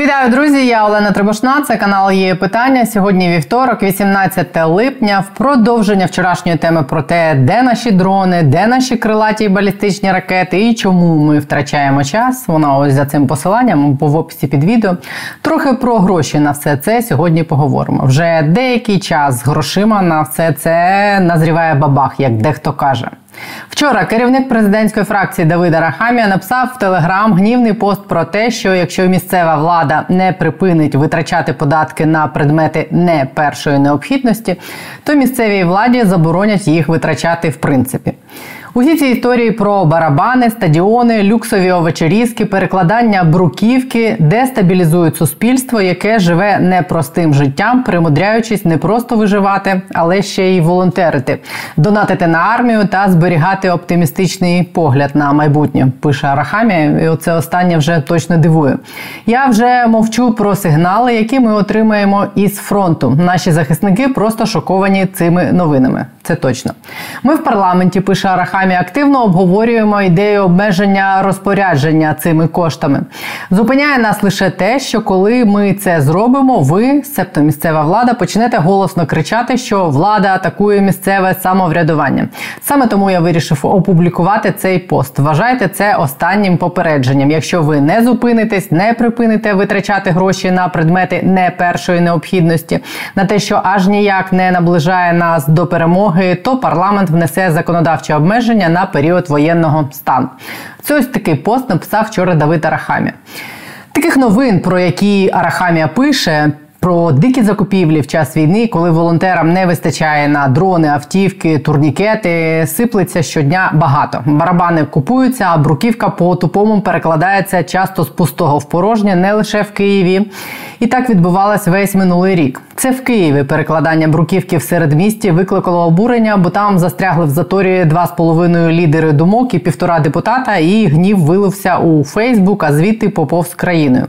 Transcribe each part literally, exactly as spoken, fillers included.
Вітаю, друзі! Я Олена Требушна, це канал «Є питання». Сьогодні вівторок, вісімнадцяте липня. В продовження вчорашньої теми про те, де наші дрони, де наші крилаті і балістичні ракети і чому ми втрачаємо час. Вона ось за цим посиланням, в описі під відео. Трохи про гроші на все це сьогодні поговоримо. Вже деякий час з грошима на все це назріває бабах, як дехто каже. Вчора керівник президентської фракції Давид Арахамія написав в Телеграм гнівний пост про те, що якщо місцева влада не припинить витрачати податки на предмети не першої необхідності, то місцевій владі заборонять їх витрачати в принципі. Усі ці історії про барабани, стадіони, люксові овечерізки, перекладання бруківки дестабілізують суспільство, яке живе непростим життям, примудряючись не просто виживати, але ще й волонтерити, донатити на армію та зберігати оптимістичний погляд на майбутнє, пише Арахамія, і оце останнє вже точно дивує. Я вже мовчу про сигнали, які ми отримаємо із фронту. Наші захисники просто шоковані цими новинами. Це точно. Ми в парламенті, пише Арахамія, ми активно обговорюємо ідею обмеження розпорядження цими коштами. Зупиняє нас лише те, що коли ми це зробимо, ви, себто місцева влада, почнете голосно кричати, що влада атакує місцеве самоврядування. Саме тому я вирішив опублікувати цей пост. Вважайте це останнім попередженням. Якщо ви не зупинитесь, не припините витрачати гроші на предмети не першої необхідності, на те, що аж ніяк не наближає нас до перемоги, то парламент внесе законодавче обмеження на період воєнного стану. Це ось такий пост написав вчора Давид Арахамія. Таких новин, про які Арахамія пише, про дикі закупівлі в час війни, коли волонтерам не вистачає на дрони, автівки, турнікети, сиплеться щодня багато. Барабани купуються, а бруківка по-тупому перекладається часто з пустого в порожнє, не лише в Києві. І так відбувалось весь минулий рік. Це в Києві перекладання бруківки в середмісті викликало обурення, бо там застрягли в заторі два з половиною лідери думок і півтора депутата, і гнів вилився у Фейсбук, а звідти поповз країною.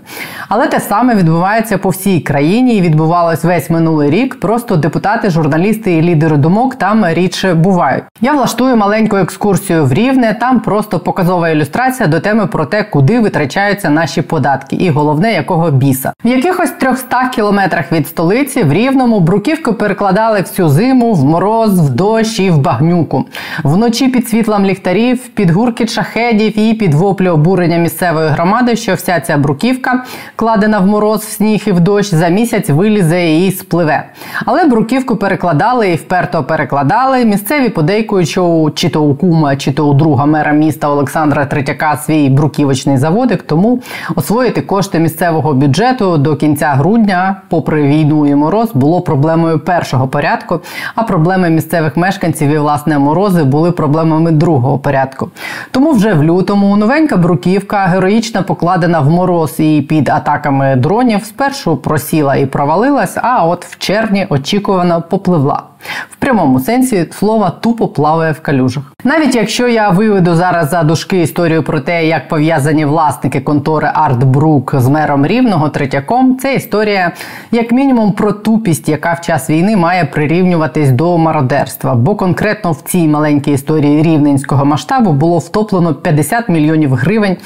Але те саме відбувається по всій країні і відбувалось весь минулий рік. Просто депутати, журналісти і лідери думок там рідше бувають. Я влаштую маленьку екскурсію в Рівне, там просто показова ілюстрація до теми про те, куди витрачаються наші податки і головне, якого біса. В якихось трьохстах кілометрах від столиці в Рівному бруківку перекладали всю зиму, в мороз, в дощ і в багнюку. Вночі під світлом ліхтарів, під гуркіт шахедів і під воплі обурення місцевої громади, що вся ця бруківка, кладена в мороз, в сніг і в дощ, за місяць вилізе і спливе. Але бруківку перекладали і вперто перекладали. Місцеві подейкують, що чи то у кума, чи то у друга мера міста Олександра Третяка свій бруківочний заводик, тому освоїти кошти місцевого бюджету до кінця грудня, попри війну і мороз, було проблемою першого порядку, а проблеми місцевих мешканців і, власне, морози були проблемами другого порядку. Тому вже в лютому новенька бруківка, героїчно покладена в мороз і під атаками дронів, спершу просіла і провалилась, а от в червні очікувано попливла. В прямому сенсі слова тупо плаває в калюжах. Навіть якщо я виведу зараз за дужки історію про те, як пов'язані власники контори Артбрук з мером Рівного Третяком, це історія як мінімум про тупість, яка в час війни має прирівнюватись до мародерства. Бо конкретно в цій маленькій історії рівненського масштабу було втоплено п'ятдесят мільйонів гривень,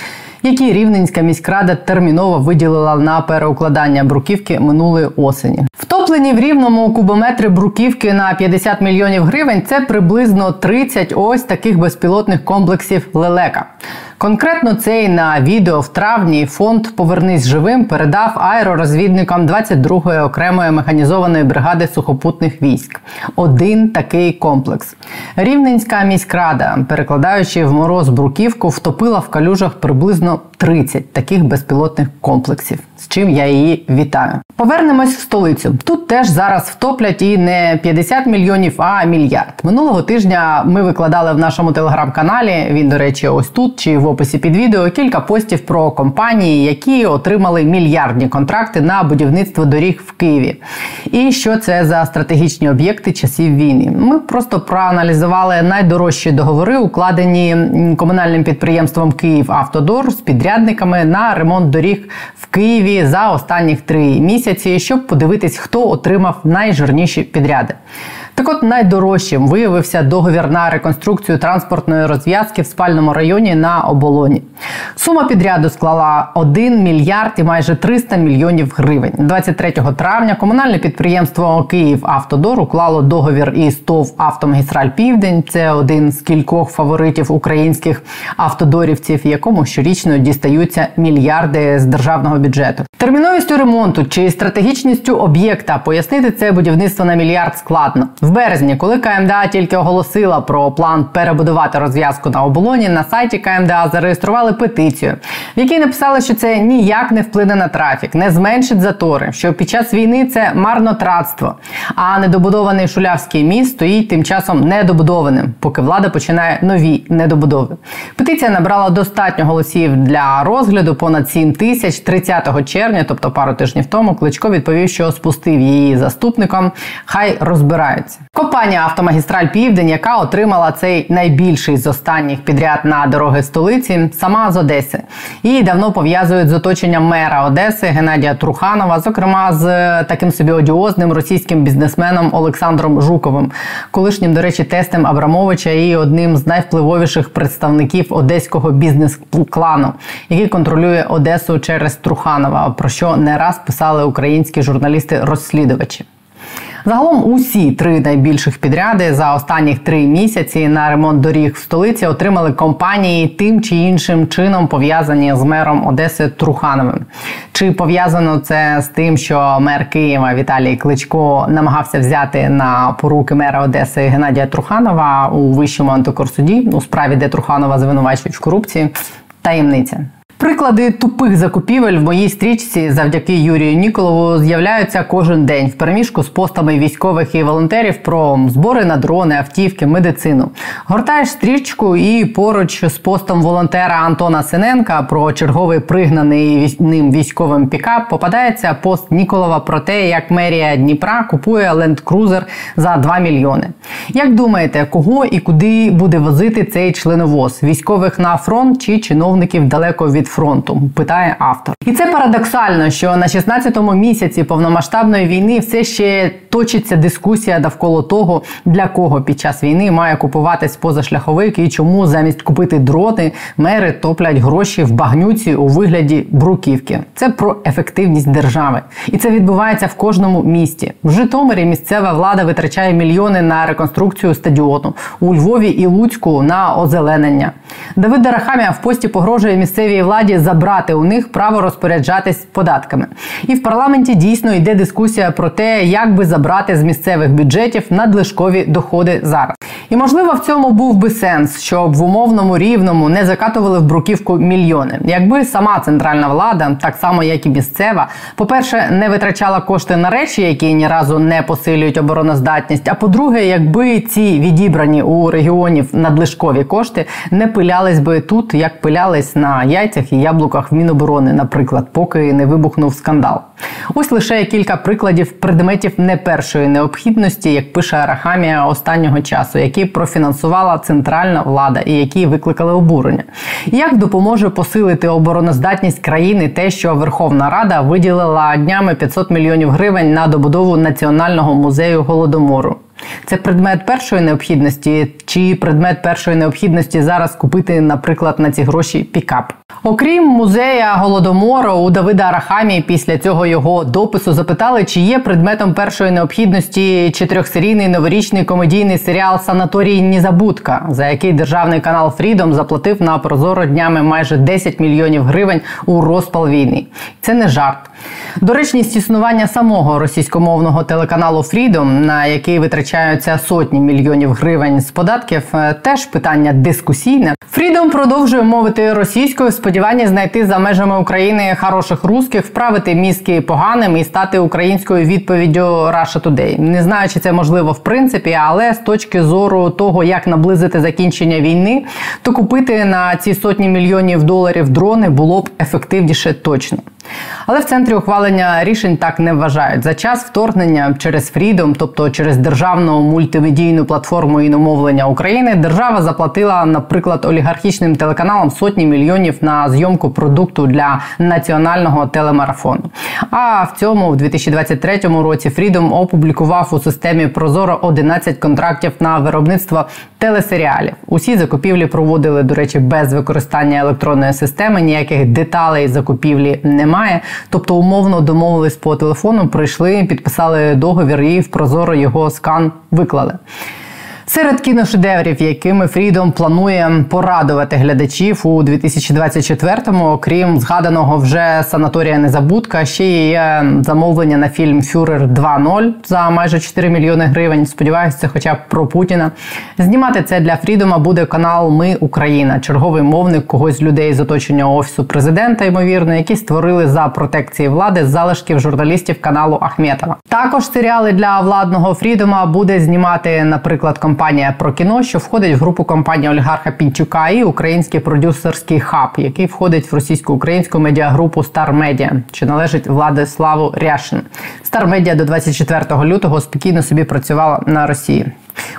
які Рівненська міськрада терміново виділила на переукладання бруківки минулої осені. Втоплені в Рівному кубометри бруківки на п'ятдесят мільйонів гривень – це приблизно тридцять ось таких безпілотних комплексів «Лелека». Конкретно цей на відео в травні фонд «Повернись живим» передав аеророзвідникам двадцять другої окремої механізованої бригади сухопутних військ. Один такий комплекс. Рівненська міськрада, перекладаючи в мороз бруківку, втопила в калюжах приблизно тридцять таких безпілотних комплексів, з чим я її вітаю. Повернемось в столицю. Тут теж зараз втоплять і не п'ятдесят мільйонів, а мільярд. Минулого тижня ми викладали в нашому телеграм-каналі, він, до речі, ось тут, чи в описі під відео, кілька постів про компанії, які отримали мільярдні контракти на будівництво доріг в Києві. І що це за стратегічні об'єкти часів війни. Ми просто проаналізували найдорожчі договори, укладені комунальним підприємством «Київавтодор» з підрядниками на ремонт доріг в Києві за останніх три місяці, щоб подивитись, хто отримав найжирніші підряди. Так от найдорожчим виявився договір на реконструкцію транспортної розв'язки в спальному районі на Оболоні. Сума підряду склала один мільярд і майже триста мільйонів гривень. двадцять третього травня комунальне підприємство «Київавтодор» уклало договір із ТОВ «Автомагістраль Південь». Це один з кількох фаворитів українських автодорівців, якому щорічно дістаються мільярди з державного бюджету. Терміновістю ремонту чи стратегічністю об'єкта пояснити це будівництво на мільярд складно. В березні, коли КМДА тільки оголосила про план перебудувати розв'язку на Оболоні, на сайті КМДА зареєстрували петицію, в якій написали, що це ніяк не вплине на трафік, не зменшить затори, що під час війни це марнотратство, а недобудований Шулявський міст стоїть тим часом недобудованим, поки влада починає нові недобудови. Петиція набрала достатньо голосів для розгляду, понад сім тисяч. тридцятого червня, тобто пару тижнів тому, Кличко відповів, що спустив її заступником, хай розбираються. Компанія «Автомагістраль Південь», яка отримала цей найбільший з останніх підряд на дороги столиці, сама з Одеси. Її давно пов'язують з оточенням мера Одеси Геннадія Труханова, зокрема з таким собі одіозним російським бізнесменом Олександром Жуковим, колишнім, до речі, тестем Абрамовича і одним з найвпливовіших представників одеського бізнес-клану, який контролює Одесу через Труханова, про що не раз писали українські журналісти-розслідувачі. Загалом усі три найбільших підряди за останніх три місяці на ремонт доріг в столиці отримали компанії, тим чи іншим чином пов'язані з мером Одеси Трухановим. Чи пов'язано це з тим, що мер Києва Віталій Кличко намагався взяти на поруки мера Одеси Геннадія Труханова у Вищому антикорсуді у справі, де Труханова звинувачують в корупції? Таємниця. Приклади тупих закупівель в моїй стрічці завдяки Юрію Ніколову з'являються кожен день в переміжку з постами військових і волонтерів про збори на дрони, автівки, медицину. Гортаєш стрічку і поруч з постом волонтера Антона Синенка про черговий пригнаний ним військовим пікап попадається пост Ніколова про те, як мерія Дніпра купує лендкрузер за два мільйони. Як думаєте, кого і куди буде возити цей членовоз? Військових на фронт чи чиновників далеко від фронту, питає автор. І це парадоксально, що на шістнадцятому місяці повномасштабної війни все ще точиться дискусія довкола того, для кого під час війни має купуватись позашляховик і чому замість купити дроти мери топлять гроші в багнюці у вигляді бруківки. Це про ефективність держави. І це відбувається в кожному місті. В Житомирі місцева влада витрачає мільйони на реконструкцію стадіону. У Львові і Луцьку на озеленення. Давид Арахамія в пості погрожує місцевій владі забрати у них право розпоряджатись податками. І в парламенті дійсно йде дискусія про те, як би забрати з місцевих бюджетів надлишкові доходи зараз. І, можливо, в цьому був би сенс, щоб в умовному Рівному не закатували в бруківку мільйони. Якби сама центральна влада, так само як і місцева, по-перше, не витрачала кошти на речі, які ні разу не посилюють обороноздатність, а по-друге, якби ці відібрані у регіонів надлишкові кошти не пилялись би тут, як пилялись на яйцях і яблуках в Міноборони, наприклад, поки не вибухнув скандал. Ось лише кілька прикладів предметів не першої необхідності, як пише Арахамія останнього часу, які профінансувала центральна влада і які викликали обурення. Як допоможе посилити обороноздатність країни те, що Верховна Рада виділила днями п'ятсот мільйонів гривень на добудову Національного музею Голодомору? Це предмет першої необхідності, чи предмет першої необхідності зараз купити, наприклад, на ці гроші пікап? Окрім музея Голодомору, у Давида Арахамії після цього його допису запитали, чи є предметом першої необхідності чотирьохсерійний новорічний комедійний серіал «Санаторій Незабудка», за який державний канал Фрідом заплатив на Прозоро днями майже десять мільйонів гривень у розпал війни. Це не жарт. Доречність існування самого російськомовного телеканалу Фрідом, на який витрачаються сотні мільйонів гривень з податків, теж питання дискусійне. Фрідом продовжує мовити російською в сподіванні знайти за межами України хороших русських, вправити мізки поганим і стати українською відповіддю Russia Today. Не знаю, чи це можливо в принципі, але з точки зору того, як наблизити закінчення війни, то купити на ці сотні мільйонів доларів дрони було б ефективніше точно. Але в центрі ухвалення рішень так не вважають. За час вторгнення через Фрідом, тобто через державну мультимедійну платформу іномовлення України, держава заплатила, наприклад, олігархічним телеканалам сотні мільйонів на зйомку продукту для національного телемарафону. А в цьому, в дві тисячі двадцять третьому році, Фрідом опублікував у системі «Прозоро» одинадцять контрактів на виробництво телесеріалів. Усі закупівлі проводили, до речі, без використання електронної системи, ніяких деталей закупівлі немає. Тобто, умовно домовились по телефону, прийшли, підписали договір і в «Прозоро» його скан виклали. Серед кіношедеврів, якими Фрідом планує порадувати глядачів у дві тисячі двадцять четвертому, окрім згаданого вже «Санаторія Незабудка», ще є замовлення на фільм «Фюрер два нуль» за майже чотири мільйони гривень. Сподіваюся, це хоча б про Путіна. Знімати це для Фрідома буде канал «Ми Україна», черговий мовник когось з людей з оточення Офісу Президента, ймовірно, які створили за протекції влади залишків журналістів каналу Ахметова. Також серіали для владного Фрідома буде знімати, наприклад, компанія Компанія «Про кіно», що входить в групу компанії олігарха Пінчука, і український продюсерський хаб, який входить в російсько-українську медіагрупу «Стар Медіа», що належить Владиславу Ряшин. «Стар Медіа» до двадцять четвертого лютого спокійно собі працювала на Росії.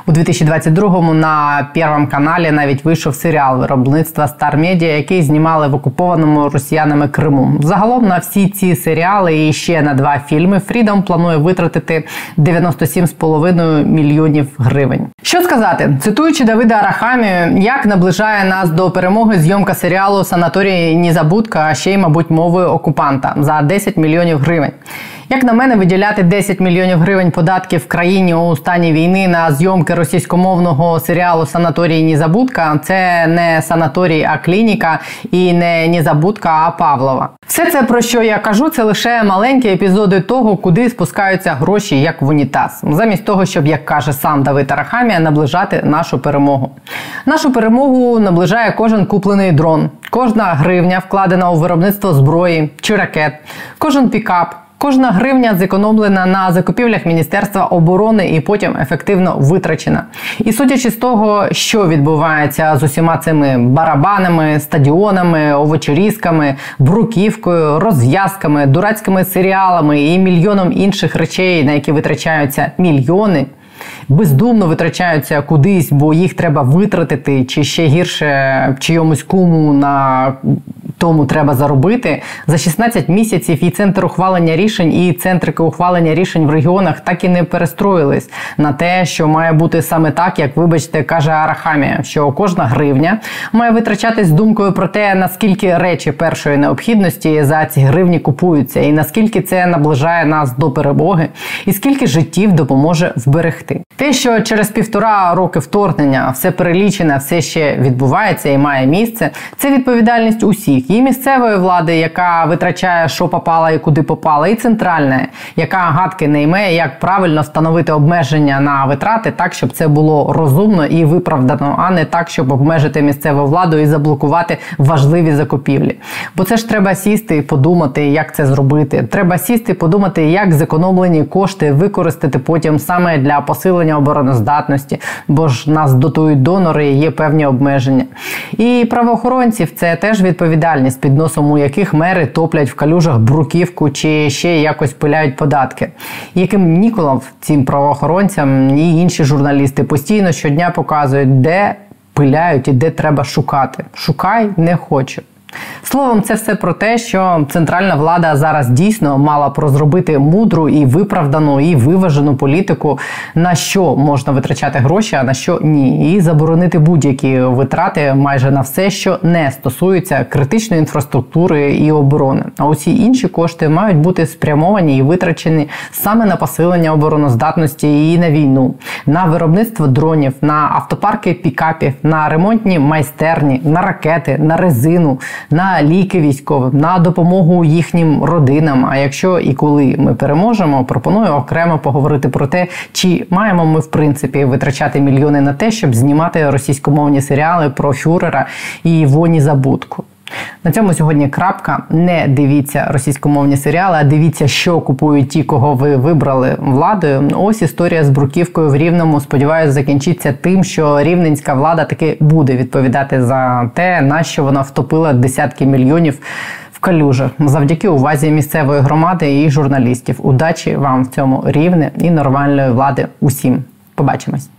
У дві тисячі двадцять другому на Першому каналі навіть вийшов серіал виробництва «Стар Медіа», який знімали в окупованому росіянами Криму. Загалом на всі ці серіали і ще на два фільми Фрідом планує витратити дев'яносто сім і п'ять мільйонів гривень. Що сказати? Цитуючи Давида Арахамію, як наближає нас до перемоги зйомка серіалу «Санаторій Незабудка», а ще й, мабуть, мовою окупанта за десять мільйонів гривень. Як на мене, виділяти десять мільйонів гривень податків в країні у стані війни на зйомки російськомовного серіалу «Санаторій Незабудка» – це не санаторій, а клініка, і не Незабудка, а Павлова. Все це, про що я кажу, це лише маленькі епізоди того, куди спускаються гроші, як в унітаз. Замість того, щоб, як каже сам Давид Арахамія, наближати нашу перемогу. Нашу перемогу наближає кожен куплений дрон, кожна гривня, вкладена у виробництво зброї чи ракет, кожен пікап, кожна гривня зекономлена на закупівлях Міністерства оборони і потім ефективно витрачена. І судячи з того, що відбувається з усіма цими барабанами, стадіонами, овочерізками, бруківкою, розв'язками, дурацькими серіалами і мільйоном інших речей, на які витрачаються мільйони, бездумно витрачаються кудись, бо їх треба витратити, чи ще гірше чийомусь куму на... тому треба заробити, за шістнадцять місяців і центр ухвалення рішень, і центрики ухвалення рішень в регіонах так і не перестроїлись на те, що має бути саме так, як, вибачте, каже Арахамія, що кожна гривня має витрачатись з думкою про те, наскільки речі першої необхідності за ці гривні купуються, і наскільки це наближає нас до перемоги, і скільки життів допоможе вберегти. Те, що через півтора роки вторгнення все перелічене, все ще відбувається і має місце, це відповідальність усіх. І місцевої влади, яка витрачає, що попала і куди попала, і центральної, яка гадки не йме, як правильно встановити обмеження на витрати так, щоб це було розумно і виправдано, а не так, щоб обмежити місцеву владу і заблокувати важливі закупівлі. Бо це ж треба сісти і подумати, як це зробити. Треба сісти і подумати, як зекономлені кошти використати потім саме для посилення обороноздатності, бо ж нас дотують донори і є певні обмеження. І правоохоронців це теж відповідальність, під носом у яких мери топлять в калюжах бруківку чи ще якось пиляють податки. Яким Ніколов цим правоохоронцям і інші журналісти постійно щодня показують, де пиляють і де треба шукати. Шукай не хочу. Словом, це все про те, що центральна влада зараз дійсно мала б розробити мудру і виправдану, і виважену політику, на що можна витрачати гроші, а на що ні. І заборонити будь-які витрати майже на все, що не стосується критичної інфраструктури і оборони. А усі інші кошти мають бути спрямовані і витрачені саме на посилення обороноздатності і на війну, на виробництво дронів, на автопарки пікапів, на ремонтні майстерні, на ракети, на резину, на ліки військовим, на допомогу їхнім родинам. А якщо і коли ми переможемо, пропоную окремо поговорити про те, чи маємо ми в принципі витрачати мільйони на те, щоб знімати російськомовні серіали про фюрера і його незабудку. На цьому сьогодні крапка. Не дивіться російськомовні серіали, а дивіться, що купують ті, кого ви вибрали владою. Ось історія з бруківкою в Рівному, сподіваюся, закінчиться тим, що рівненська влада таки буде відповідати за те, на що вона втопила десятки мільйонів в калюжах завдяки увазі місцевої громади і журналістів. Удачі вам в цьому, Рівне, і нормальної влади усім. Побачимось.